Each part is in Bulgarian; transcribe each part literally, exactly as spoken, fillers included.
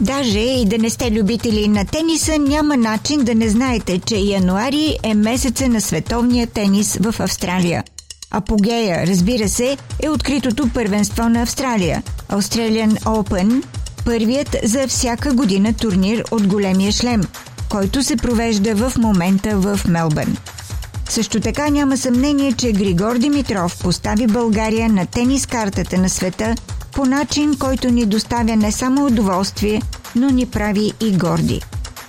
Даже и да не сте любители на тениса, няма начин да не знаете, че януари е месеца на световния тенис в Австралия. Апогея, разбира се, е откритото първенство на Австралия – Australian Open, първият за всяка година турнир от големия шлем, който се провежда в момента в Мелбърн. Също така няма съмнение, че Григор Димитров постави България на тенис картата на света по начин, който ни доставя не само удоволствие, но ни прави и горди.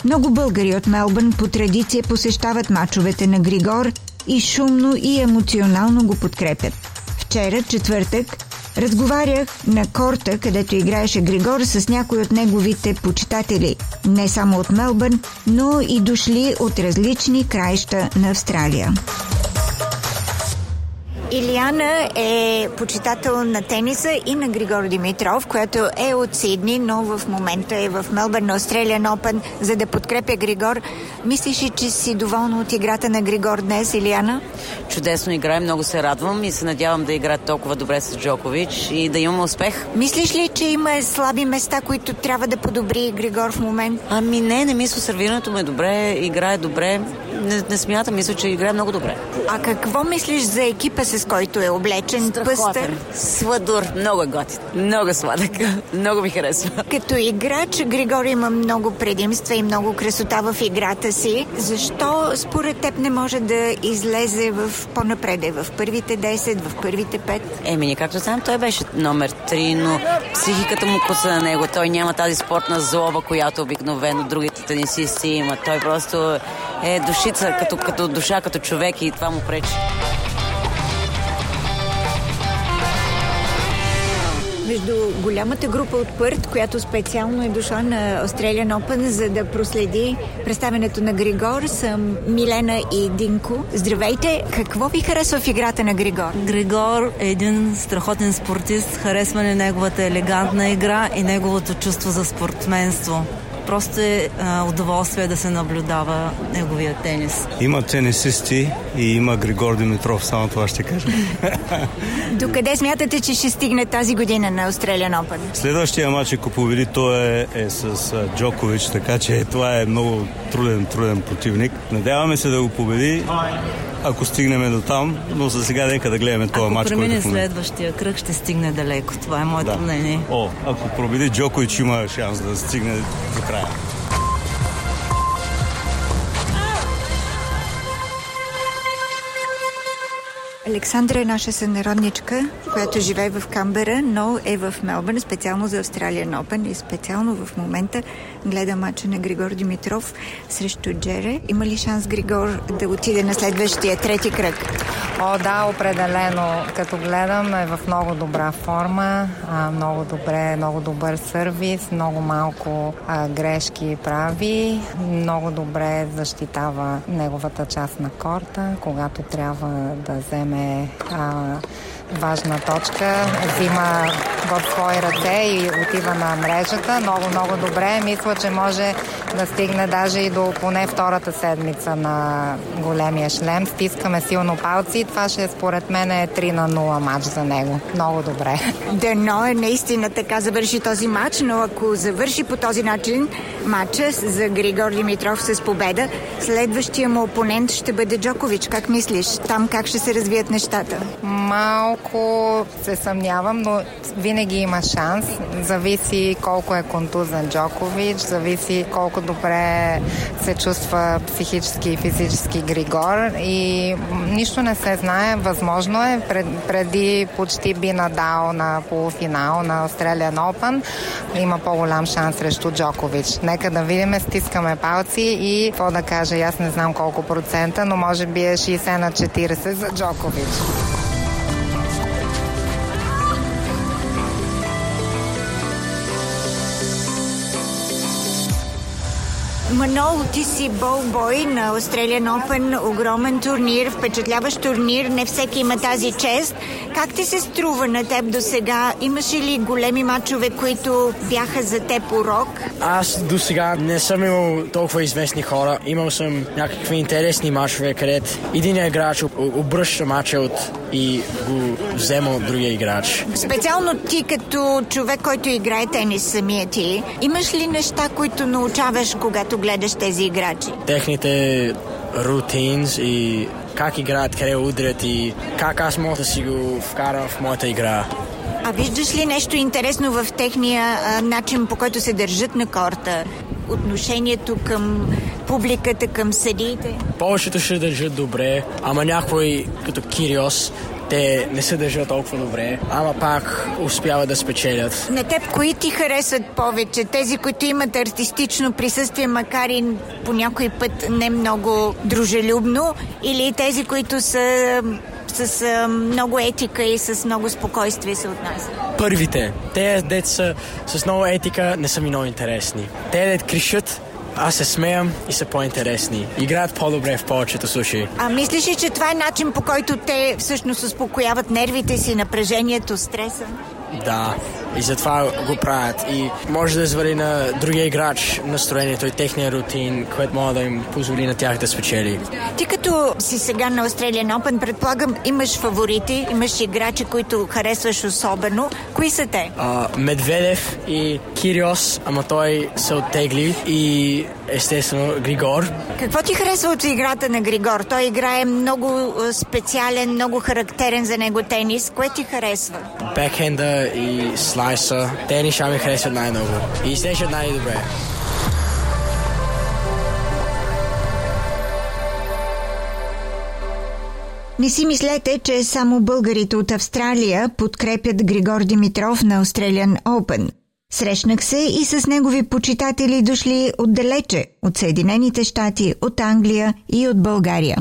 Много българи от Мелбърн по традиция посещават мачовете на Григор и шумно и емоционално го подкрепят. Вчера, четвъртък, разговарях на корта, където играеше Григор, с някои от неговите почитатели, не само от Мелбърн, но и дошли от различни краища на Австралия. Илиана е почитател на тениса и на Григор Димитров, която е от Сидни, но в момента е в Мелбърн на Australian Open, за да подкрепя Григор. Мислиш ли, че си доволна от играта на Григор днес, Илиана? Чудесно играе, много се радвам и се надявам да игра толкова добре с Джокович и да имам успех. Мислиш ли, че има слаби места, които трябва да подобри Григор в момент? Ами не, не мисля, сервирането му е добре, играе добре. Не, не смятам, мисля, че играе много добре. А какво мислиш за екипа, с който е облечен? Пъстър? Сладур. Много готин. Много сладък. Много ми харесва. Като играч Григор има много предимства и много красота в играта си. Защо според теб не може да излезе в по-напреде? В първите десет, в първите пет? Еми, както знам, той беше номер три, но психиката му куца на него. Той няма тази спортна злоба, която обикновено другите тенисисти имат. Той просто е душица, като, като душа, като човек, и това му пречи. Между голямата група от Пърт, която специално е дошла на Australian Open, за да проследи представянето на Григор, са Милена и Динко. Здравейте! Какво ви харесва в играта на Григор? Григор е един страхотен спортист. Харесва ни неговата елегантна игра и неговото чувство за спортменство. Просто е а, удоволствие да се наблюдава неговия тенис. Има тенисисти и има Григор Димитров, само това ще кажа. Докъде смятате, че ще стигне тази година на Australian Open? Следващия матч, ако победи, той е, е с а, Джокович, така че това е много труден, труден противник. Надяваме се да го победи, ако стигнем до там, но за сега нека да гледаме този матч. Ако премине следващия кръг, ще стигне далеко. Това е моето да. мнение. О, ако победи Джокович, има шанс да стигне до края. Александра е наша сънародничка, която живее в Камбера, но е в Мелбърн специално за Australian Open и специално в момента гледа мача на Григор Димитров срещу Джере. Има ли шанс Григор да отиде на следващия трети кръг? О, да, определено. Като гледам, е в много добра форма, много добре, много добър сервис, много малко грешки прави, много добре защитава неговата част на корта, когато трябва да вземе е важна точка. Взима в свои ръце и отива на мрежата. Много, много добре. Мисля, че може да стигне даже и до поне втората седмица на големия шлем. Стискаме силно палци. Това ще е, според мен, е три на нула матч за него. Много добре. Дано е наистина така завърши този матч, но ако завърши по този начин матча за Григор Димитров с победа, следващия му опонент ще бъде Джокович. Как мислиш? Там как ще се развият нещата? Малко се съмнявам, но винаги има шанс. Зависи колко е контузен Джокович, зависи колко добре се чувства психически и физически Григор, и нищо не се знае. Възможно е. Пред, преди почти би Надал на полуфинал на Australian Open. Има по-голям шанс срещу Джокович. Нека да видим, стискаме палци и какво да кажа, аз не знам колко процента, но може би е шейсет на четирийсет за Джокович. Манол, ти си болбой на Australian Open, огромен турнир, впечатляващ турнир, не всеки има тази чест. Как ти се струва на теб до сега? Имаше ли големи мачове, които бяха за теб урок? Аз до сега не съм имал толкова известни хора. Имал съм някакви интересни мачове, където един играч обръща мача от и го взема от другия играч. Специално ти като човек, който играе тенис самия ти, имаш ли неща, които научаваш, когато гледаш тези играчи? Техните рутинс и как играят, къде удрят и как аз мога да си го вкарам в моята игра. А виждаш ли нещо интересно в техния а, начин, по който се държат на корта? Отношението към публиката, към съдиите? Повечето ще държат добре, ама някой като Кириос, те не се държат толкова добре, ама пак успяват да спечелят. На теб кои ти харесват повече? Тези, които имат артистично присъствие, макар и по някой път не много дружелюбно, или тези, които са с а, много етика и с много спокойствие се отнася? Първите. Те, дет са с много етика, не са ми много интересни. Те, дет кришат, аз се смеям и са по-интересни. Играят по-добре в повечето случаи. А мислиш ли, че това е начин, по който те всъщност успокояват нервите си, напрежението, стреса? Да, и затова го правят. И може да извали на другия играч настроението и техния рутин, което може да им позволи на тях да спечели. Ти като си сега на Australian Open, предполагам, имаш фаворити, имаш играчи, които харесваш особено. Кои са те? А, Медведев и Кириос, ама той се оттегли и естествено Григор. Какво ти харесва от играта на Григор? Той играе много специален, много характерен за него тенис. Кое ти харесва? Бекхенда и слайса. Те неща ми харесват най-много. И изглеждат най-добре. Не си мислете, че само българите от Австралия подкрепят Григор Димитров на Australian Open. Срещнах се и с негови почитатели дошли отдалече, от Съединените щати, от Англия и от България.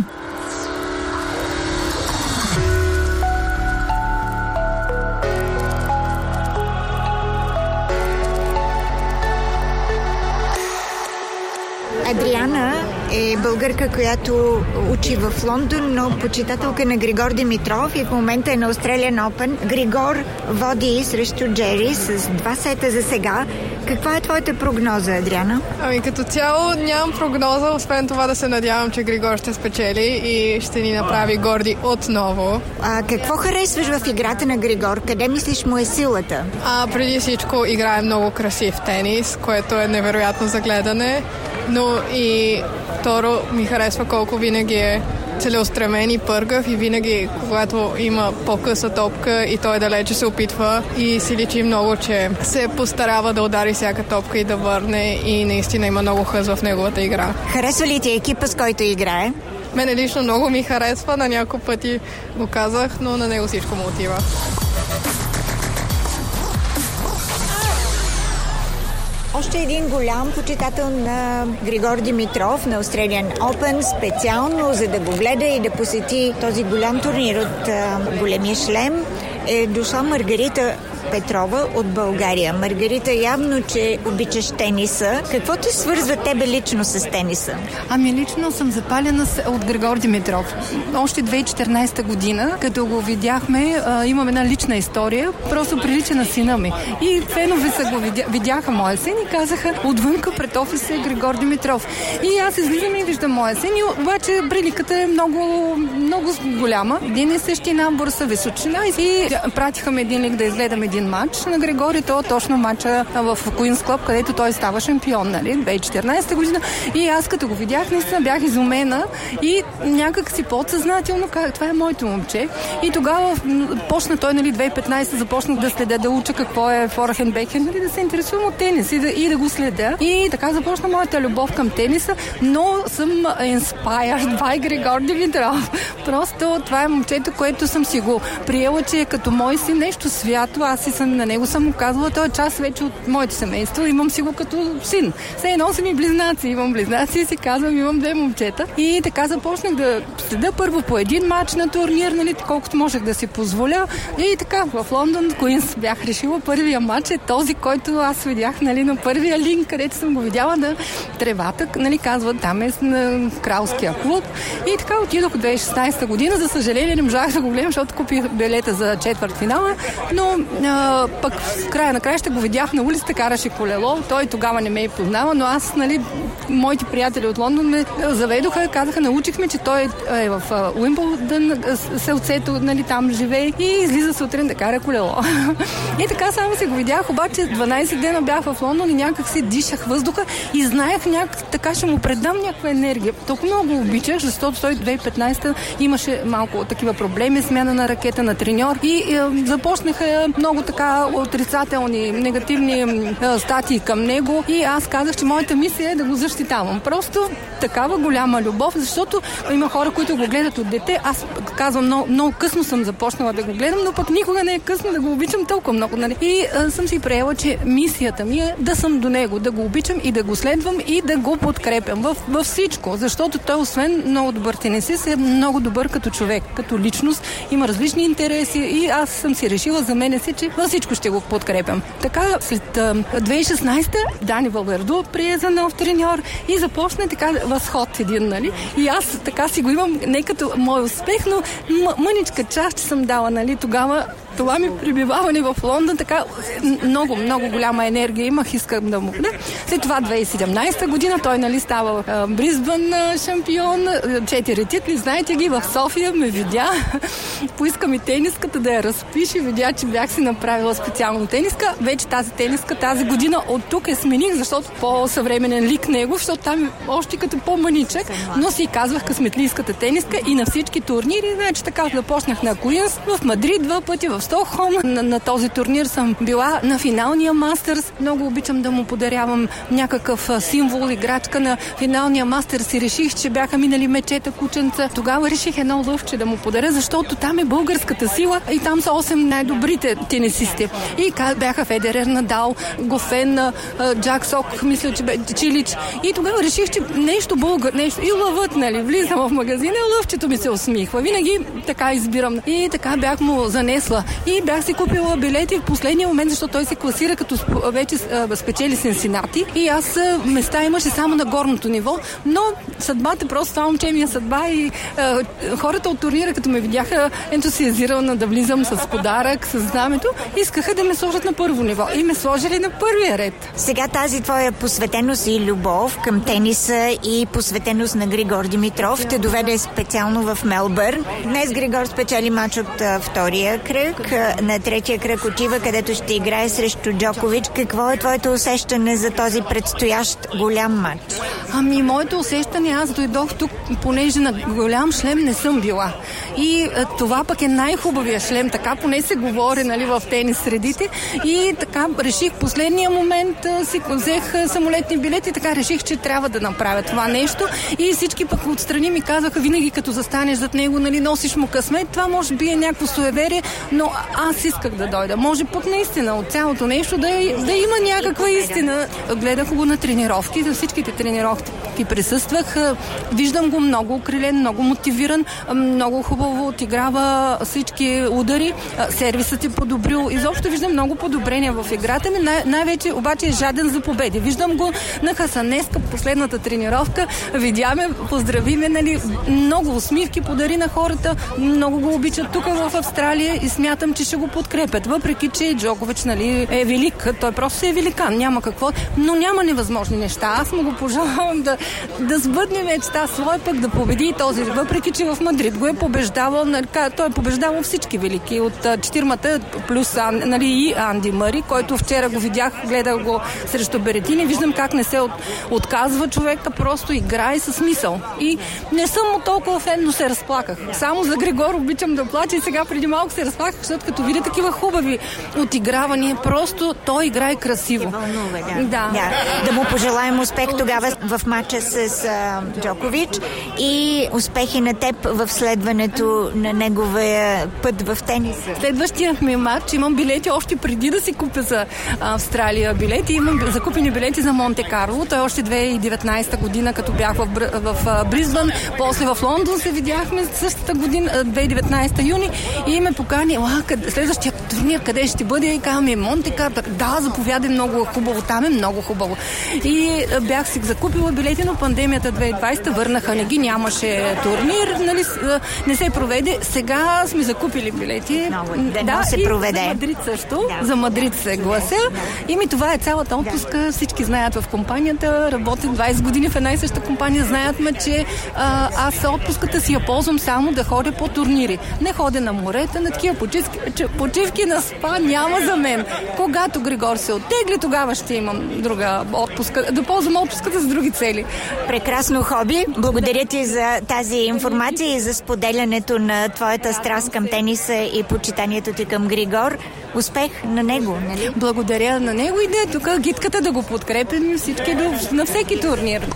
Адриана е българка, която учи в Лондон, но почитателка на Григор Димитров и в момента е на Australian Open. Григор води срещу Джере с два сета за сега. Каква е твоята прогноза, Адриана? Ами като цяло нямам прогноза, освен това да се надявам, че Григор ще спечели и ще ни направи горди отново. А какво харесваш в играта на Григор? Къде мислиш му е силата? А преди всичко играе много красив тенис, което е невероятно за гледане. Но и второ ми харесва колко винаги е целеустремен и пъргав и винаги, когато има по-къса топка и той далече се опитва и си личи много, че се постарава да удари всяка топка и да върне и наистина има много хъз в неговата игра. Харесва ли ти екипа, с който играе? Мене лично много ми харесва, на няколко пъти го казах, но на него всичко му отива. Още един голям почитател на Григор Димитров на Australian Open, специално за да го гледа и да посети този голям турнир от а, големия шлем, е дошла Маргарита Петрова от България. Маргарита, явно, че обичаш тениса. Какво те свързва тебе лично с тениса? Ами лично съм запалена от Григор Димитров. Още две хиляди и четиринадесета година, като го видяхме, имам една лична история, просто прилича на сина ми. И фенове са го видя... видяха моя син и казаха, отвънка пред офиса е Григор Димитров. И аз излизам и виждам моя син, и обаче бриликата е много, много голяма. Един е същина, борса височина и пратихаме един лик да изгледам един матч на Григор и то точно матча в Куинс Клъб, където той става шампион, нали, две хиляди и четиринадесета година. И аз като го видях, наистина бях изумена и някак си подсъзнателно казах, това е моето момче. И тогава почна той, нали, две хиляди и петнадесета започнах да следя, да уча какво е форхенд, бекхенд, нали, да се интересувам от тенис и да, и да го следя. И така започна моята любов към тениса, но съм inspired by Григор Димитров. Просто това е момчето, което съм си го приела, че като мой си нещо свято, аз си съм, на него съм оказвала този част вече от моето семейство. Имам си го като син. Все едно са ми близнаци. Имам близнаци и си казвам, имам две момчета. И така започнах да следа първо по един матч на турнир, нали, колкото можех да си позволя. И така, в Лондон, Куинс, бях решила първия матч е този, който аз видях, нали, на първия линк, където съм го видяла на тревата, нали, казват, там е на кралския клуб. И така отидох в две хиляди и шестнадесета година. За съжаление не можах да го гледам, защото купих билета за четвърт финала, но а, пък в края на края ще го видях на улицата, караше колело. Той тогава не ме е познава, но аз, нали, моите приятели от Лондон ме заведоха, казаха, научихме, че той е в Уимбълдън, селцето, нали, там живее и излиза сутрин да кара колело. И така само се го видях, обаче дванадесет дена бях в Лондон и някак си дишах въздуха и знаех някак, така ще му предам някаква енергия. Толкова много обичах, защото той две хиляди и петнадесета имаше малко такива проблеми, смяна на ракета, на треньор и е, започнаха много така отрицателни, негативни е, статии към него и аз казах, че моята мисия е да го защитавам. Просто такава голяма любов, защото има хора, които го гледат от дете. Аз казвам, много, много късно съм започнала да го гледам, но пък никога не е късно да го обичам толкова много. Нали? И а, съм си приела, че мисията ми е да съм до него, да го обичам и да го следвам и да го подкрепям в, във всичко, защото той освен много добър тенисист е много добър като човек, като личност, има различни интереси и аз съм си решила за мене си, че във всичко ще го подкрепям. Така след а, две хиляди и шестнадесета Дани Валверду прие за нов треньор и започна така възход един, нали? И аз така си го имам не като мой успех, но м- мъничка част съм дала, нали, тогава. Това ми прибиваване в Лондон, така много, много голяма енергия имах, искам да му бъде. След това две хиляди и седемнадесета година той, нали, става а, Бризбан а, шампион, четири титли, знаете ги, в София ме видя, поиска ми тениската да я разпише, видя, че бях си направила специално тениска. Вече тази тениска тази година от тук е смених, защото по-съвременен лик негов, защото там още като по-маничък, но си казвах късметлийската тениска и на всички турнири, значи така започнах на Куинс, в Мадрид два пъти, в Стокхолм. На, на този турнир съм била на финалния мастърс. Много обичам да му подарявам някакъв символ, играчка на финалния мастърс и реших, че бяха минали мечета, кученца. Тогава реших едно лъвче да му подаря, защото там е българската сила и там са осем най-добрите тенисисти. И бяха Федерер, Надал, Гофен, Джак Сок, мисля, че бе Чилич. И тогава реших, че нещо българ, нещо и лъвът, нали, влизам в магазина и лъвчето ми се усмихва. Винаги така избирам. И така бях му занесла. И бях си купила билети в последния момент, защото той се класира като вече спечели Сенсинати. И аз места имаше само на горното ниво, но съдбата, просто това момче ми е съдба и а, хората от турнира, като ме видяха ентусиазирана да влизам с подарък, с знамето, искаха да ме сложат на първо ниво. И ме сложили на първия ред. Сега тази твоя посветеност и любов към тениса и посветеност на Григор Димитров те доведе специално в Мелбърн. Днес Григор спечели матч от а, втория кръг. На третия кръг отива, където ще играе срещу Джокович. Какво е твоето усещане за този предстоящ голям матч? Ами, моето усещане, аз дойдох тук, понеже на голям шлем не съм била. И а, това пък е най-хубавия шлем, така поне се говори, нали, в тенис средите. И така реших, последния момент а, си взех а, самолетни билети, така реших, че трябва да направя това нещо. И всички пък отстрани ми казаха, винаги като застанеш зад него, нали, носиш му късмет. Това може би е някакво суеверие, но аз исках да дойда. Може пък наистина от цялото нещо да, да има някаква истина. Гледах го на тренировки, за всичките тренировки присъствах. Виждам го много окрилен, много мотивиран, много хубаво отиграва всички удари. Сервисът е подобрил. Изобщо виждам много подобрения в играта ми. Най- най-вече обаче е жаден за победи. Виждам го на Хасанеска, последната тренировка. Видя ме, поздрави ме, нали, много усмивки подари на хората. Много го обичат тук в Австралия и смятам, че ще го подкрепят. Въпреки, че Джокович, нали, е велик. Той просто е великан. Няма какво. Но няма невъзможни неща. Аз му го пожелавам да, да сбъдне мечта своя, пък да победи и този. Въпреки, че в Мадрид го е побеждавал. Нали, той е побеждавал всички велики. От четирмата плюс, нали, и Анди Мари, който вчера го видях, гледах го срещу Беретини. Виждам как не се от, отказва човека. Просто играе със мисъл. И не съм му толкова фен, но се разплаках. Само за Григор обичам да плача и сега преди малко се разплаках. след като видя такива хубави отигравания, просто той играе красиво. Вълнува, да. Да. Да. Да му пожелаем успех тогава в матча с а, Джокович и успехи на теб в следването на неговия път в тениса. Следващия ми матч имам билети още преди да си купя за Австралия билети. Имам закупени билети за Монте Карло. Той още две хиляди и деветнадесета година, като бях в, Бр... в Бризбан, после в Лондон се видяхме същата година, две хиляди и деветнадесета юни, и ме покани, къд... следващия турнир къде ще бъде? И казваме Монте Карло. Да, заповядай, много хубаво, там е много хубаво. И бях си закупила билети, но пандемията две хиляди и двадесета върнаха, не ги нямаше турнир, нали, не се проведе. Сега сме закупили билети. Много, да, да се проведе. За Мадрид също, да. За Мадрид се глася. Да. И ми това е цялата отпуска, всички знаят в компанията, работят двадесет години в една и съща компания, знаят ме, че а, аз отпуската си я ползвам само да ходя по турнири. Не ходя на морета, на такива почивки, почивки на спа няма за мен. Когато Григор се оттегли, тогава ще имам друга отпуска, да ползвам отпуската за други цели. Прекрасно хоби. Благодаря ти за тази информация и за споделянето на твоята страст към тениса и почитанието ти към Григор. Успех на него, нали? Благодаря на него и да, тук гидката да го подкрепим всички на всеки турнир.